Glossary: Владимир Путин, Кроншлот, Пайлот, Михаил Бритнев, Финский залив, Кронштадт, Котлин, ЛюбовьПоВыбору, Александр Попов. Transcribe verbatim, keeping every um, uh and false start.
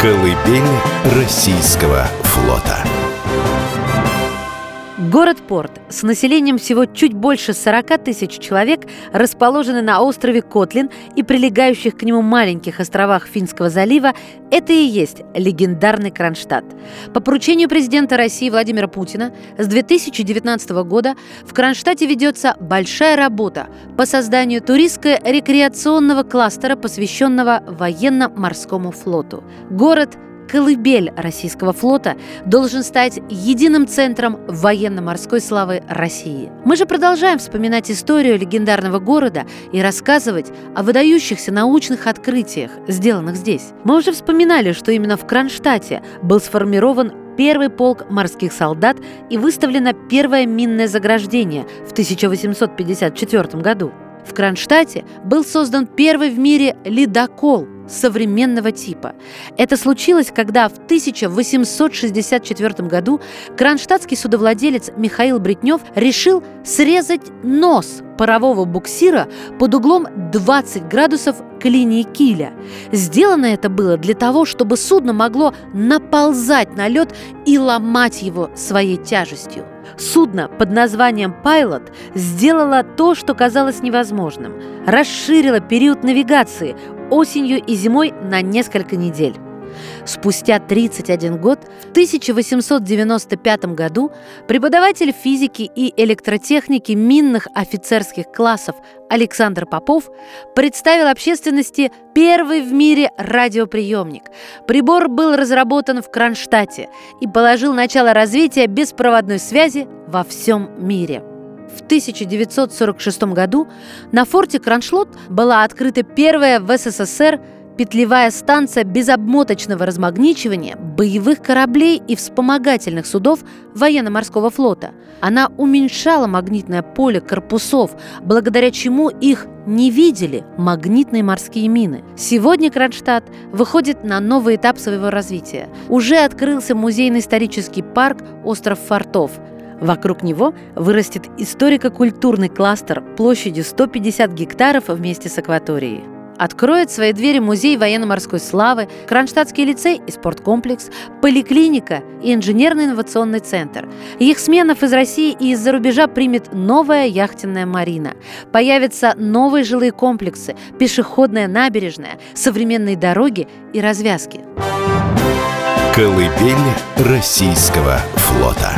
Колыбель российского флота. Город-порт с населением всего чуть больше сорока тысяч человек расположены на острове Котлин и прилегающих к нему маленьких островах Финского залива. Это и есть легендарный Кронштадт. По поручению президента России Владимира Путина с две тысячи девятнадцатого года в Кронштадте ведется большая работа по созданию туристско-рекреационного кластера, посвященного военно-морскому флоту. Город Колыбель российского флота должен стать единым центром военно-морской славы России. Мы же продолжаем вспоминать историю легендарного города и рассказывать о выдающихся научных открытиях, сделанных здесь. Мы уже вспоминали, что именно в Кронштадте был сформирован первый полк морских солдат и выставлено первое минное заграждение в тысяча восемьсот пятьдесят четвёртом году. В Кронштадте был создан первый в мире ледокол современного типа. Это случилось, когда в тысяча восемьсот шестьдесят четвёртом году кронштадтский судовладелец Михаил Бритнев решил срезать нос парового буксира под углом двадцать градусов к линии киля. Сделано это было для того, чтобы судно могло наползать на лед и ломать его своей тяжестью. Судно под названием «Пайлот» сделало то, что казалось невозможным. Расширило период навигации осенью и зимой на несколько недель. Спустя тридцать один год, в тысяча восемьсот девяносто пятом году, преподаватель физики и электротехники минных офицерских классов Александр Попов представил общественности первый в мире радиоприемник. Прибор был разработан в Кронштадте и положил начало развития беспроводной связи во всем мире. В тысяча девятьсот сорок шестом году на форте Кроншлот была открыта первая в СССР петлевая станция безобмоточного размагничивания боевых кораблей и вспомогательных судов военно-морского флота. Она уменьшала магнитное поле корпусов, благодаря чему их не видели магнитные морские мины. Сегодня Кронштадт выходит на новый этап своего развития. Уже открылся музейно-исторический парк «Остров фортов». Вокруг него вырастет историко-культурный кластер площадью сто пятьдесят гектаров вместе с акваторией. Откроет свои двери музей военно-морской славы, Кронштадтский лицей и спорткомплекс, поликлиника и инженерно-инновационный центр. Их сменов из России и из-за рубежа примет новая яхтенная марина. Появятся новые жилые комплексы, пешеходная набережная, современные дороги и развязки. Колыбель российского флота.